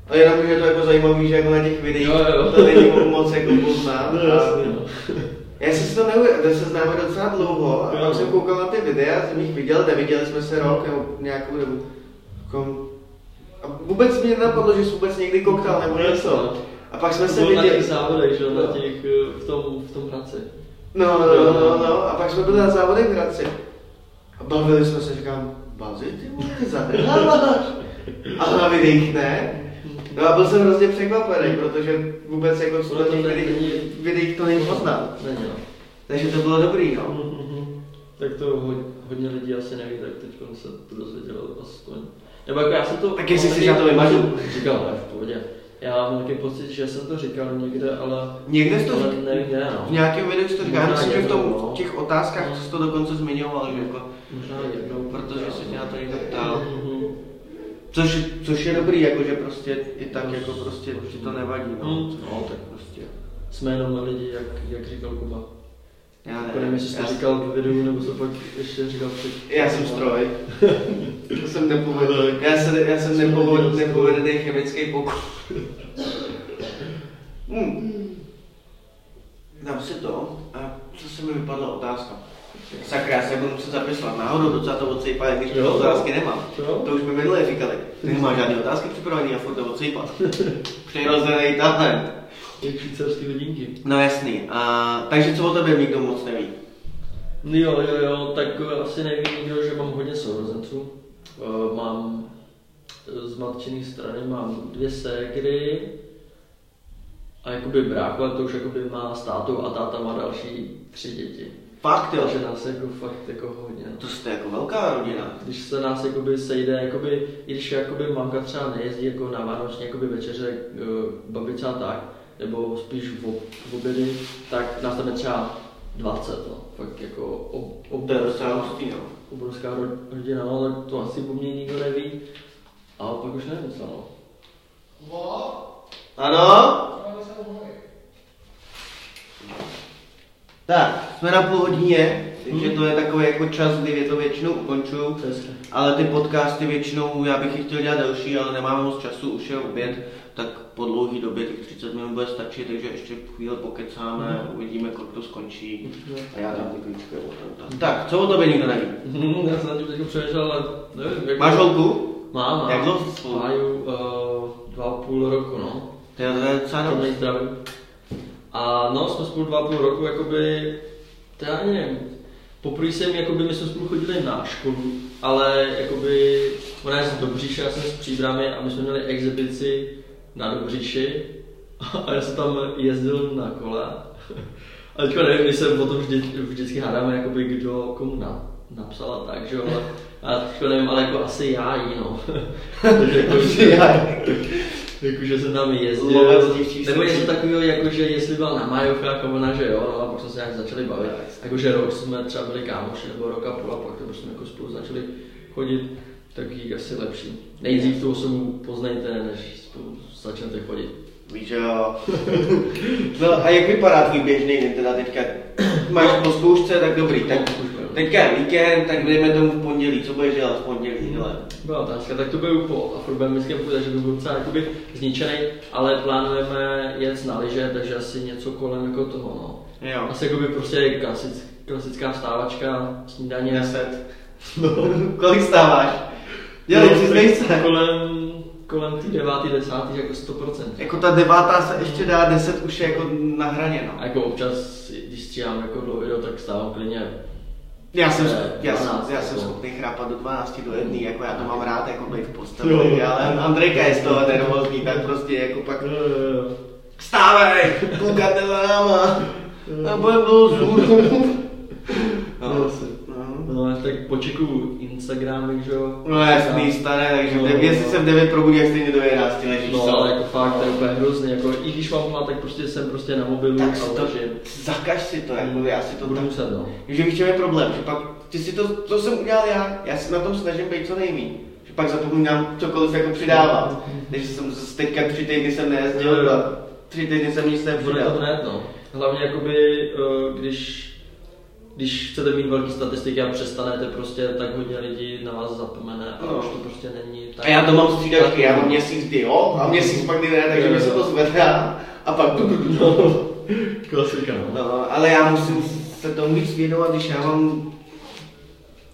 A jenom, že je to jako zajímavý, že jako na těch videích jo, jo. To lidi moc jako poznám. Já jsem si to neuvědomil, se známe docela dlouho a pak jsem koukal na ty videa, jsem jich viděl, neviděli jsme se rok nebo nějakou dobu. Kom... A vůbec mě napadlo, že jsi vůbec někdy koktal nebo něco. A pak jsme to se viděli... na těch závodech, že? No. Na těch, v tom, v tom Hradci. No, no, no, no, no, a pak jsme byli na závodech v Hradci. A bavili jsme se, říkám, Buzzy, ty vole, zadrháváš. A na videích ne. No a byl jsem hrozně překvapený, protože vůbec jako v videích to není poznal. Takže to bylo dobrý, no. Mm-hmm. Tak to ho, hodně lidí asi neví, tak teď se to dozvědělo aspoň. Nebo jako já jsem to... Tak jestli si na to vymažu. Říkal, ne, v pohodě. Já mám nějaký pocit, že jsem to říkal někde, ale... Někde jsi to říkal? Nevím, ne, no. V nějakém videu jsi to říkal, já myslím, že v, tom, v těch otázkách no. Jsi to dokonce zmiňoval, že jako... Možná jednou, protože jsi tě na to někdo ptal. Což, což je dobrý, jakože prostě i tak jako prostě že to nevadí, no. Mm. No tak prostě. Jsme jenom lidi, jak, jak říkal Kuba. Já ne. Podem, jestli jsi to říkal v videu, nebo co pak ještě říkal před... Já jsem stroj. To jsem nepovedl. Já, se, já jsem nepoved, nepovedený chemický pokoj. hmm. Dám si to a co se mi vypadla otázka. Sakra, já se budu muset zapisovat, náhodou docela to odsejpali, když jo, otázky nemám. Jo. To už mi minule říkali, ty nemáš žádné otázky připravené a furt to odsejpat. Přirozený talent. Jak švýcarský hodinky. No jasný. A, takže co o tobě nikdo moc neví? Jo, jo, jo, tak asi neví nikdo, že mám hodně sourozenců. Mám z matčiny strany mám dvě ségry a jakoby bráku, ale to už jakoby má s tátou a táta má další tři děti. Fakt jo? Takže nás jako fakt jako hodně. To jste jako velká rodina. Když se nás jakoby sejde, jakoby, i když jakoby mamka třeba nejezdí jako na vánoční jakoby večeře babička tak, nebo spíš v obědy, tak nás tam je třeba dvacet, no. Fakt jako ob, obrovská, obrovská rodina, no, tak to asi po mně nikdo neví. A pak už nevím, co no. Ano? Tak, jsme na půl hodině, takže hmm. to je takový jako čas, kdy je to většinou ukončuju. Ale ty podcasty většinou, já bych je chtěl dělat delší, ale nemáme moc času, už je oběd, tak po dlouhý době těch třicet minut bude stačit, takže ještě chvíli pokecáme, hmm. uvidíme, kolik to skončí. Hmm. A já dám ty klíčky. Hmm. Tak, co o tobě nikdo neví? Hmm, já jsem na tím teď přemýšlel, ale nevím. Jak máš holku? Mám, mám. Jak dlouho spolu? Máju dva a půl roku, no. To je docela dobrý. A no, jsme spolu dva a půl roku, jakoby, to já nevím, poprvé jsem, jakoby, my jsme spolu chodili na školu, ale jakoby, ona je z Dobříše, já jsem z Příbramy a my jsme měli exibici na Dobříši a já jsem tam jezdil na kole. A teďka nevím, jestli se o tom vždy, vždycky hádáme, jakoby, kdo komu na, napsala tak, že jo, ale já teďka nevím, ale jako asi já jí, no. Asi já jakože jsem tam jezdil, nebo něco takového, jakože jestli byla na majovkách, ona, že jo, no a pak jsme se nějak začali bavit. Jakože rok jsme třeba byli kámoši, nebo rok a půl a pak to jsme jako spolu začali chodit, tak jí asi lepší. Nejdřív tu osobu poznajte, než spolu začnete chodit. Víš jo. No a jak vypadá tvůj běžný den teda teďka? Máš po zkoušce, tak dobrý, tak teďka je víkend, tak dejme tomu v pondělí, co budeš dělat v pondělí, hele? Byla otázka, tak to byl po Afro bé em exku, takže to byl docela jakoby zničený, ale plánujeme jet na lyže, takže asi něco kolem jako toho, no. Jo. Asi jakoby prostě klasic, klasická vstávačka, snídaně. Deset. No. Kolik vstáváš? Dělej, no, přiznej se. Kolem... kolem ty devátý, desátý, jako sto procent. Jako ta devátá se ještě dá, deset už je jako na hraně, no. A jako občas, když stříhám jako dlouhý, tak stávám klidně. Já jsem, já jsem, já jsem schopný chrápat do dvanácti do jedné, jako já to mám rád, jako být v posteli, ale Andrejka je z toho nervózní, tak prostě jako pak... Vstávej, koukáte za náma, a budem dlouho zůru. No, tak počekuju Instagram, že jo. No jasný, staré, takže no, jestli no. Jsem devět probudí, jak stejně do jedenácti ležíš. No, ale jako fakt, to je úplně hrozný, jako i když mám hlad, tak prostě jsem prostě na mobilu tak a ležím. Zakaž si to, jako já si to budu tak... muset, no. Že víš, čem je problém, že pak, ty si to, to jsem udělal já, já si na tom snažím být co nejméně. Že pak zapomínám cokoliv jako přidávat. Takže jsem teďka tři týdny jsem nejezdil a tři týdny jsem nic nepřidal. To ne, no. Hlavně jakoby, když Když chcete mít velké statistiky a přestanete prostě, tak hodně lidí na vás zapomene a no. Už to prostě není tak. A já to mám střídačky, já mám měsíc kdy jo a měsíc pak kdy ne, takže mi se to zvedá a pak no. Klasika no. No, ale já musím se tomu víc věnovat, když já mám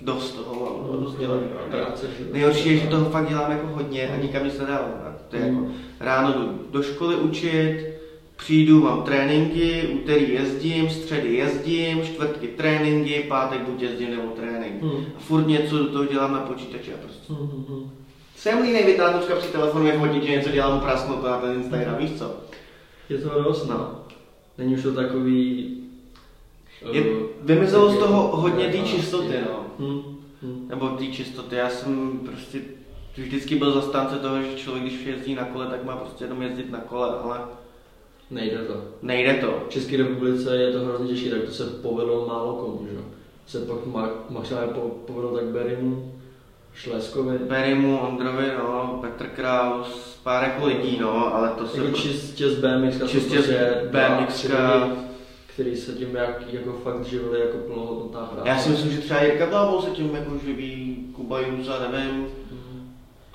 dost toho, no, dost dělám práce. Nejhorší je, že toho fakt dělám jako hodně a nikam nic nedávám. To je jako ráno jdu do školy učit, přijdu, mám tréninky, úterý jezdím, středy jezdím, čtvrtky tréninky, pátek buď jezdím nebo trénink. Hmm. A furt něco do toho dělám na počítači a prostě. Hmm. Jsem línej vytáhnout při telefonu, jak hodně, že něco dělám prasnout na ten Instagram, víš co? Je to dosna. Není už to takový... Je, vymizelo z toho hodně té čistoty, no. Hmm. Hmm. Nebo té čistoty, já jsem prostě vždycky byl zastánce toho, že člověk, když jezdí na kole, tak má prostě jenom jezdit na kole, ale... Nejde to. Nejde to. V České republice je to hrozně těžké, tak to se povedlo málo komu, že? Se pak maximálně po, povedlo tak Berimu, Šleskovi. Berimu, Ondrovi, no, Petr Kraus, pár jako lidí, no, ale to se... Jako čistě z bé em exka, čistě z bé em exka, který se tím jak, jako fakt živili jako plnohodnotná hra. Já si myslím, že třeba Jirka Blábol se tím jako živí, Kuba Juza, nevím.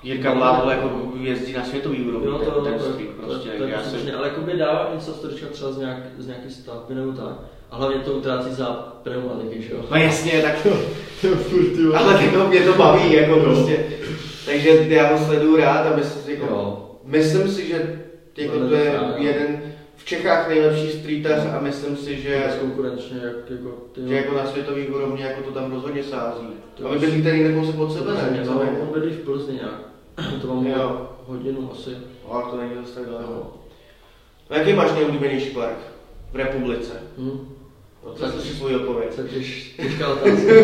Jirka Blábol jako jezdí na světový úrovni, no, to, ten street prostě, to, to já jsem... Ale jako by dává něco storička třeba z, nějak, z nějaký stavby nebo tak. A hlavně to utrácí za pneumatiky, že jo? No jasně, tak to... Ale tak mě to baví, jako no. Prostě. Takže já ho sleduju rád a myslím si, jako... Myslím si, že jako to je jeden... V Čechách nejlepší streetař a myslím si, že konkurenčně jak jako, že jako na světový úrovni jako to tam rozhodně sází. A vy byli tady nekousek od sebe, ne? No, on byli v Plzni nějak. To mám jo. hodinu asi. Ale to není zase tak daleko. No, jaký máš nejoblíbenější park v republice? Hmm. Zaslyši svůj odpověď. To je těžká otázka.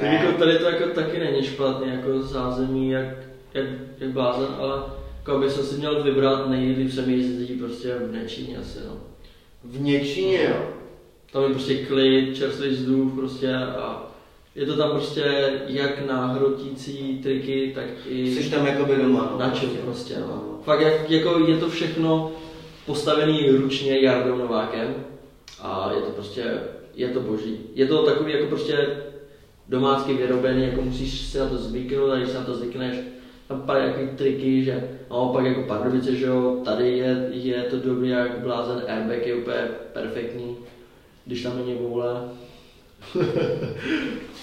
Jako tady to jako taky není špatný, jako zázemí, jak, jak, jak blázen, ale jako bych si měl vybrat, nejlíp jsem jezdit prostě v Nečíně asi, no. V Nečíně, jo? Tam je prostě klid, čerstvý vzduch prostě a je to tam prostě jak na hrotící triky, tak i... Jsi tam jakoby doma, no. Na čem prostě, no. Fakt jak, jako je to všechno postavené ručně Jaromírem Novákem. A je to prostě, je to boží. Je to takový jako prostě domácky vyrobený, jako musíš si na to zvyknout a když si na to zvykneš, tam padají jaký triky, že naopak jako Pardubice, že jo, tady je, je to dobrý jak blázen, airbag je úplně perfektní, když tam není vůle.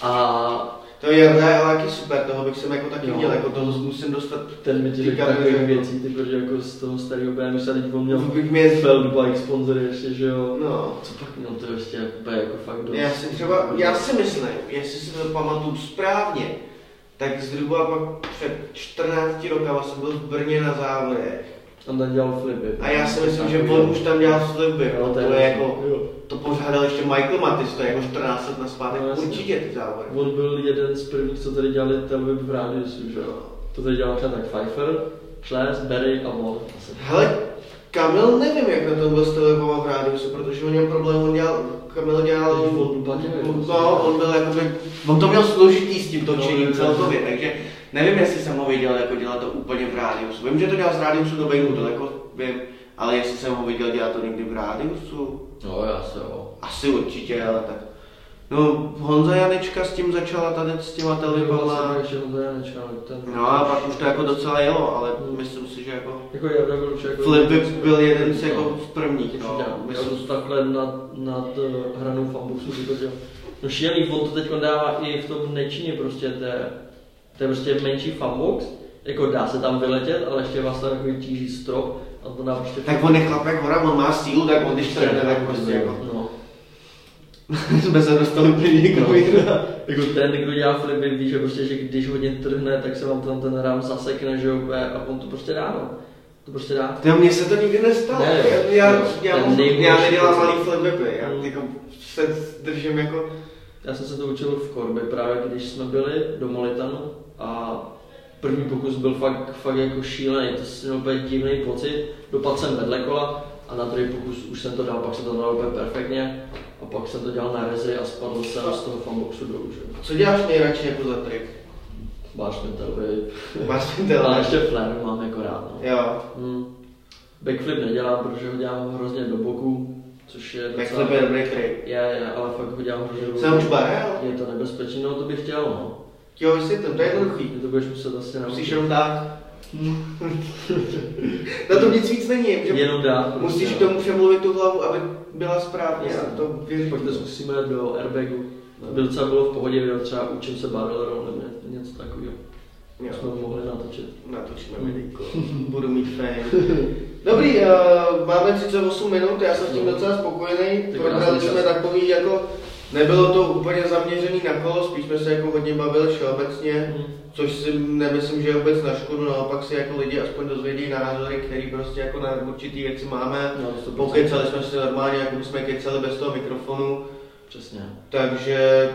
A... To je nějaký super, toho bych jsem jako taky jo. měl, jako to musím dostat. Ten mi ti říká takových věcí, ty, protože jako z toho starého B M X se teď poměl Feldbike sponzory ještě, že jo. No. Co pak, no to ještě jako fakt dost. Já si třeba, já si myslím, jestli si to pamatuju správně, tak zhruba pak před čtrnácti rokama jsem byl v Brně na závodech. Tam tam dělal flipy. A já si myslím, že on už tam dělal flipy, no, to je jako, to pořádal ještě Michael Mattis, to je jako čtrnáct let naspátek, no, určitě ty závody. On byl jeden z prvních, co tady dělali televip v Hradci, že jo. To tady dělal třeba tak Pfeiffer, Schles, Berry a Moll. Hele, Kamil nevím, jak na tom byl s televipama v Hradci, protože on měl problém, on dělal, Kamil dělal, no, on byl jako, on to měl složitý s tím točením celkově, takže nevím, jestli jsem ho viděl jako dělat to úplně v Rádiusu. Vím, že to dělal z Rádiusu do Bejnu, daleko vím, ale jestli jsem ho viděl dělat to někdy v Rádiusu? No, já se jo. Asi určitě, ale tak. No, Honza Janečka s tím začala tady s těma televibama. No a pak už to jako docela jelo, ale hmm. myslím si, že jako... Jako Jarda byl jako... Flipy byl jeden z jako z prvních, no. Myslím si takhle nad, nad hranou fambusu, protože... No šílený, on to teď dává i v tom Nečině prostě té... To je prostě menší fanbox, jako dá se tam vyletět, ale ještě vás tam takový tíží strop a to dá prostě... Tak on je chlap jak hora, on má sílu, tak on když tréne, tak prostě jako... No. Jsme se dostali úplně někoho jiného. Jako ten, kdo dělá flipy, ví, že prostě, že když hodně trhne, tak se vám tam ten rám zasekne, že jo, a on to prostě dá, no. To prostě dá. No, mně se to nikdy nestalo. Ne, já, já, já, já nedělám malý flipy, já jako se držím jako... Já jsem se to učil v Korby právě, když jsme byli do Molitanu a první pokus byl fakt, fakt jako šílený, to jsem měl úplně divný pocit, dopadl jsem vedle kola a na druhý pokus už jsem to dal, pak jsem to dal úplně perfektně a pak jsem to dělal na rezi a spadl jsem z toho fanboxu dolů. Co děláš nejradši jako za trik? Bašmentel, ale ještě flair mám jako rád. No. Jo. Hmm. Backflip nedělám, protože ho dělám hrozně do boku. Což je docela... Backflip je dobrý trik. Je, je, ale fakt ho dělám hrozně... Jsem už barel? Je to nebezpečné, no to bych chtěl, no. Jo, jestli to, to je jednoduchý. To budeš muset asi naučit. Musíš jenom dát. Na tom nic víc není, jenom dát. Musíš k tomu přemluvit tu hlavu, aby byla správně. A to věřím. Pak to zkusíme do airbagu. By docela bylo v pohodě, věděl třeba učím se barrel roll, nebo něco takového. Jo. Jsme mohli natočit. Natočíme videjko. Budu mít fame. Dobrý, uh, máme třicet osm minut, já jsem s tím docela spokojený. Probrali jsme takový jako, nebylo to úplně zaměřený na kolo, spíš jsme se jako hodně bavili všeobecně, hmm. což si nemyslím, že je vůbec na škodu, naopak si jako lidi aspoň dozvědí názory, který prostě jako na určitý věci máme. No, pokecali jsme si normálně, jako jsme kecali bez toho mikrofonu. Přesně. Takže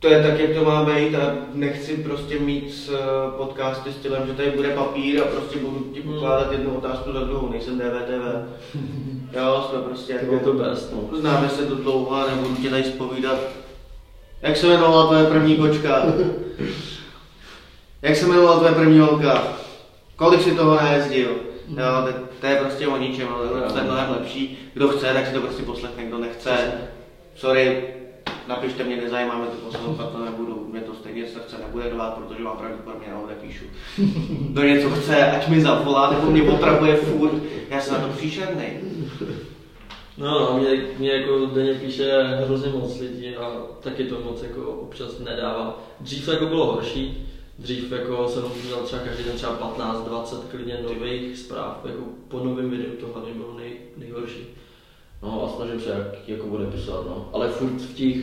to je tak, jak to má být a nechci prostě mít podcasty stylem, že tady bude papír a prostě budu ti pokládat jednu otázku za druhou, nejsem D V T V. Jo, jsme prostě jako... To best, no. Známe se to dlouho a nebudu ti tady zpovídat. Jak se jmenovala tvoje první kočka? Jak se jmenovala tvoje první holka? Kolik si toho najezdil? Jo, tak to je prostě o ničem, ale to je mnohem lepší. Kdo chce, tak si to prostě poslechne, kdo nechce. Sorry. Napište mě, nezajímá mě to poslouchat, to nebudu, mě to stejně srdce nebude dovat, protože vám pravděpodobně jenom nepíšu. Kdo něco chce, ať mi zavolá, nebo mě potravuje furt, já jsem na to příšerný. No a mě, mě jako denně píše hrozně moc lidí a taky to moc jako občas nedává. Dřív to jako bylo horší, Dřív jako jsem udělal třeba každý den třeba patnáct dvacet klidně nových zpráv, jako po novém videu, to hlavně bylo nej, nejhorší. No a snažím se, jak jako bude pisat, no. Ale furt v těch,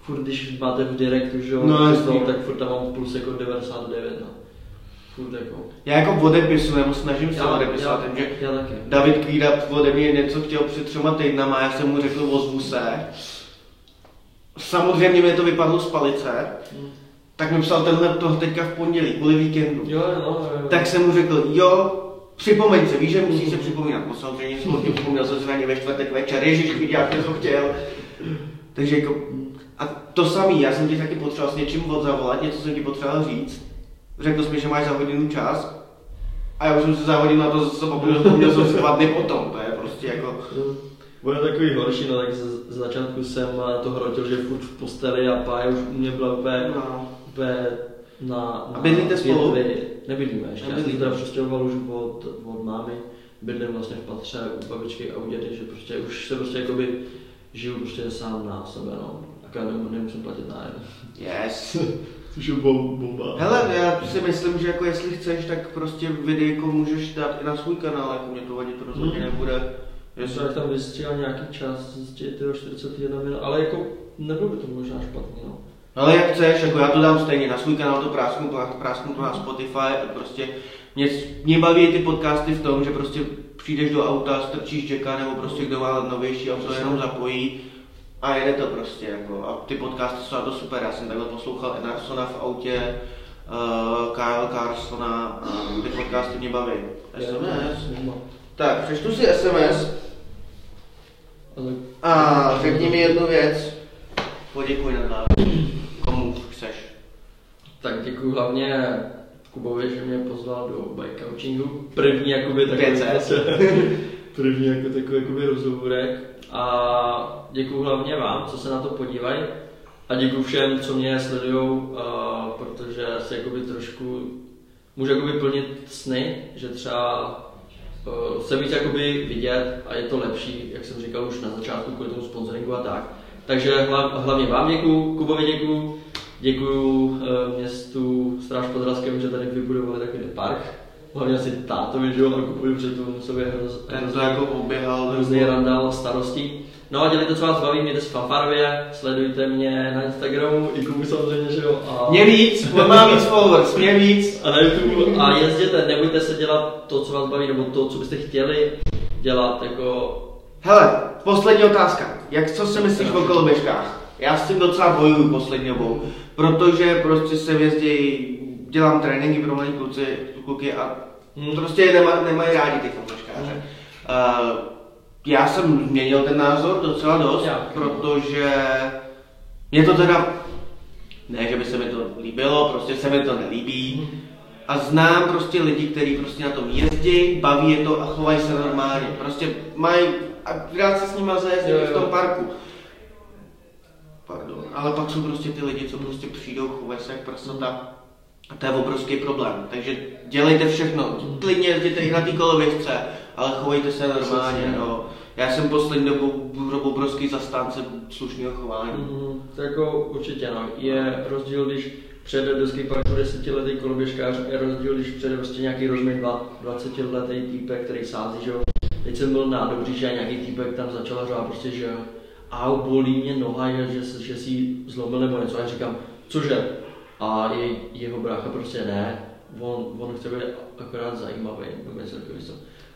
furt když máte v direktu, že jo, no, no, tak furt tam mám plus jako devadesát devět, no. Jako. Já jako odepisuju, nebo snažím se já, odepisovat, já, takže já David Kvíra ode mě něco chtěl před třema týdnama, já jsem mu řekl ozvu se. Samozřejmě mi to vypadlo z palice, hmm. tak mi psal tenhle toho teďka v pondělí, kvůli víkendu. Jo, jo, jo. Tak jsem mu řekl, jo, připomeň se, víš, že musíš se připomínat. No samozřejmě jsem ho připomněl, jsem se ve čtvrtek večer, Ježíš Kvíra, co chtěl. Takže jako, a to samý, já jsem ti taky potřeboval s něčím odzavolat, něco jsem ti potřeboval říct. Řekl jsi mi, že máš za hodinu čas a já už jsem se za hodinu na to zapomněl, jsem si dva dny potom, to je prostě jako... Bude takový horší, no tak z, z začátku jsem to hrotil, že furt v posteli a pája už u mě byla úplně no. na... A bydlíte spolu? Nebydlíme ještě, nebydlíme. Já jsem teda přestěhoval už od, od mámy, bydlím vlastně v patře u babičky a u dědy, že prostě už se prostě jakoby žiju prostě sám na sebe, no. Tak já nemusím platit nájem. Yes. Což je bomba. Hele, já si myslím, že jako jestli chceš, tak prostě videjko můžeš dát i na svůj kanál, jako mě to vadit rozhodně nebude. Jestli tak tam vystřílal nějaký čas, čtyřicet jedna minut, ale jako nebylo by to možná špatně, no. Ale jak chceš, jako já to dám stejně na svůj kanál, to prásknu, prásknu to na Spotify, prostě mě, mě baví ty podcasty v tom, že prostě přijdeš do auta, strčíš Jacka nebo prostě kdo má novější a to jenom zapojí. A jede to prostě jako, a ty podcasty jsou na to super, já jsem takhle poslouchal Enarsona v autě, uh, Kyle Carsona, uh, ty podcasty mě baví. S M S? Tak, přečtu si S M S a řekni mi jednu věc, poděkuj na dálku, komu chceš. Tak děkuji hlavně Kubovi, že mě pozval do bike coachingu, první jakoby takový, první jako takový jakoby rozhovorek. A děkuju hlavně vám, co se na to podívají a děkuju všem, co mě sledujou, protože si jakoby trošku můžu jakoby plnit sny, že třeba se víc jakoby vidět a je to lepší, jak jsem říkal už na začátku, kvůli tomu sponsoringu a tak. Takže hlavně vám děkuju, Kubovi děkuju, děkuju městu Stráž pod Hradcem, že tady vybudovali takový park. Hlavně asi tátovi, že jo, a kupuji před tomu sobě hroz, hrozný, jako hrozný randál starostí. No a dělejte, co vás baví, mějte se fanfarově, sledujte mě na Instagramu, i Kubu samozřejmě, že jo. A... Mě víc, on má víc followers, mě víc. A na YouTube a jezděte, nebojte se dělat to, co vás baví, nebo to, co byste chtěli dělat, jako... Hele, poslední otázka, jak co si myslíš o koloběžkách? Já s tím docela bojuju poslední obou, protože prostě se vězdějí, dělám tréninky pro mladí kluci, kluky a hmm. prostě nemaj, nemají rádi ty koloběžkáře. Hmm. Uh, já jsem změnil ten názor docela dost, já, protože mě to teda, ne že by se mi to líbilo, prostě se mi to nelíbí. Hmm. A znám prostě lidi, kteří prostě na tom jezdí, baví je to a chovají se normálně. Prostě mají, a rád se s nimi zajezdí v tom parku. Pardon, ale pak jsou prostě ty lidi, co prostě přijdou, chovají se jak prsota. A to je obrovský problém, takže dělejte všechno, klidně jezděte i na té koloběžce, ale chovejte se normálně, no. Já jsem poslední dobou obrovský zastánce slušného chování. Mm, tak jako určitě no, je rozdíl, když přijede do skateparku desetiletý koloběžkář, je rozdíl, když přijede prostě nějaký rozměr dvacetiletý týpek, který sází, že jo. Teď jsem byl na Dobříži a nějaký týpek tam začal řvát prostě, že au, bolí mě noha, že, že, že si ji zlomil nebo něco, a já říkám, cože? A jej, jeho brácha prostě ne, on, on chce být akorát zajímavý, nebo něco takového.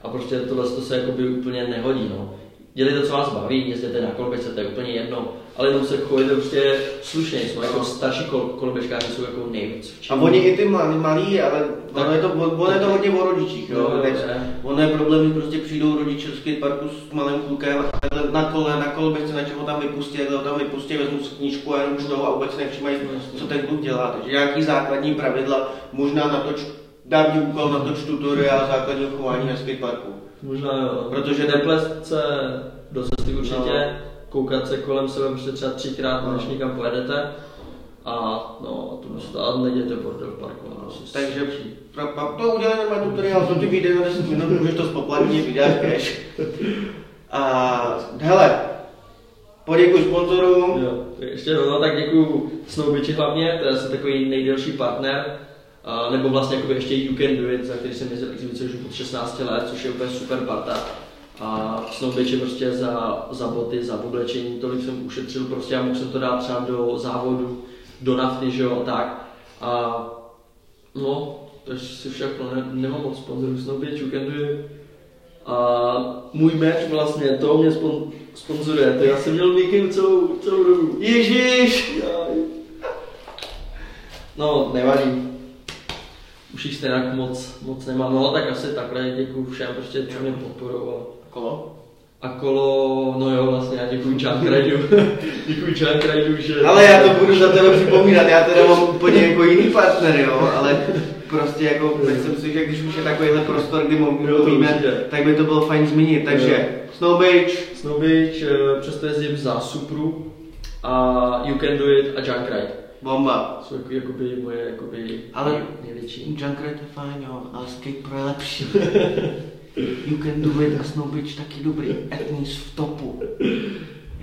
A prostě tohle se jakoby úplně nehodí, no. Dělejte, co vás baví, jezděte na koloběžce, to je úplně jedno, ale jenom se chovejte prostě slušně, jsme jako starší kol, koloběžkáři jsou jako nejvíc v čemu. A oni i ty malí, malí ale tak, ono je to, ono je to hodně o rodičích, jo. No, ono je problém, že prostě přijdou rodiče do skateparku s malým klukem na kole, na koloběžce, na čem ho tam vypustí, tak ho tam vypustí, vezmu si knížku a jenom čtou a vůbec nevšimají, co ten kluk dělá. Takže nějaký základní pravidla, možná natoč, dám ti úkol, natoč tutoriál základního chování na skateparku. Možná jo. Protože neplést se do cesty určitě, no. Koukat se kolem sebe prostě třeba třikrát, no. Než nikam pojedete. A no, tu dostat, nejděte bordel v parku. No. Takže pra, pra, to uděláme na tutoriál, co ty vyjde na deset minut, můžeš to zpoplatnit, vydáš cash. A hele, poděkuji sponzorům. Jo, ještě no, tak děkuji SnowBitchi hlavně, to je asi takový nejdelší partner. Uh, nebo vlastně jakoby ještě You Can Do It, za který jsem jezdil exibici už pod šestnáct let, což je úplně super parta. A SnowBitch je prostě za, za boty, za oblečení, tolik jsem ušetřil prostě a mohl jsem to dát třeba do závodu, do nafty, že jo, tak. A no, takže si všechno, ne, nemám moc sponzorů, SnowBitch, You Can Do It. A můj meč vlastně, to mě spon, sponzoruje, to já jsem měl víkend celou, celou dobu. Ježiš! Jaj. No, nevadí. Už jich stejnak moc, moc nemám, no tak asi takhle děkuju všem, prostě co mě podporoval. Kolo? A kolo, no jo vlastně, já děkuju Junkride, děkuju Junkride, že... Ale já to budu za tebe připomínat, já teda mám úplně jako jiný partner, jo, ale prostě jako, myslím si, že když už je takovýhle prostor, kdy mluvíme, tak by to bylo fajn zmínit, takže SnowBitch. SnowBitch, přesto jezdím za Supru a You Can Do It a Junkride. Bomba. Jsou jako, jakoby moje jakoby ale největší. Junkride je fajn, jo, ale skate pro je lepší. You Can Do It a SnowBitch taky dobrý, etnis v topu.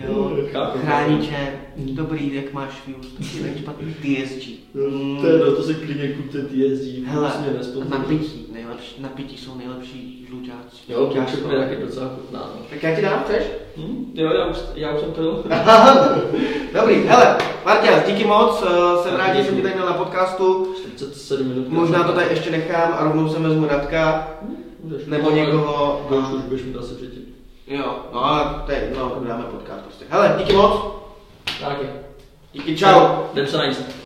Jo, chrániče, dobrý, jak máš views, taky není špatný, T S G. Mm. To je no, to se klidně kupte T S G, hele, na pití, nejlepší, na pití jsou nejlepší žluťáci. Jo, to je taky docela chutná. Tak já ti dám, chceš? Hm? Jo, já už, já už jsem pil. Dobrý, hele, Marťa, díky moc, jsem rád, že jsem tady měl na podcastu. čtyřicet sedm minut. Možná to tady ještě nechám a rovnou se vezmu Radka, nebo někoho. Už už budeš mít asi předtím. Jo, no ale tady, no, dáme podcast prostě. Hele, díky moc. Taky. Díky, čau. Jdem se najít.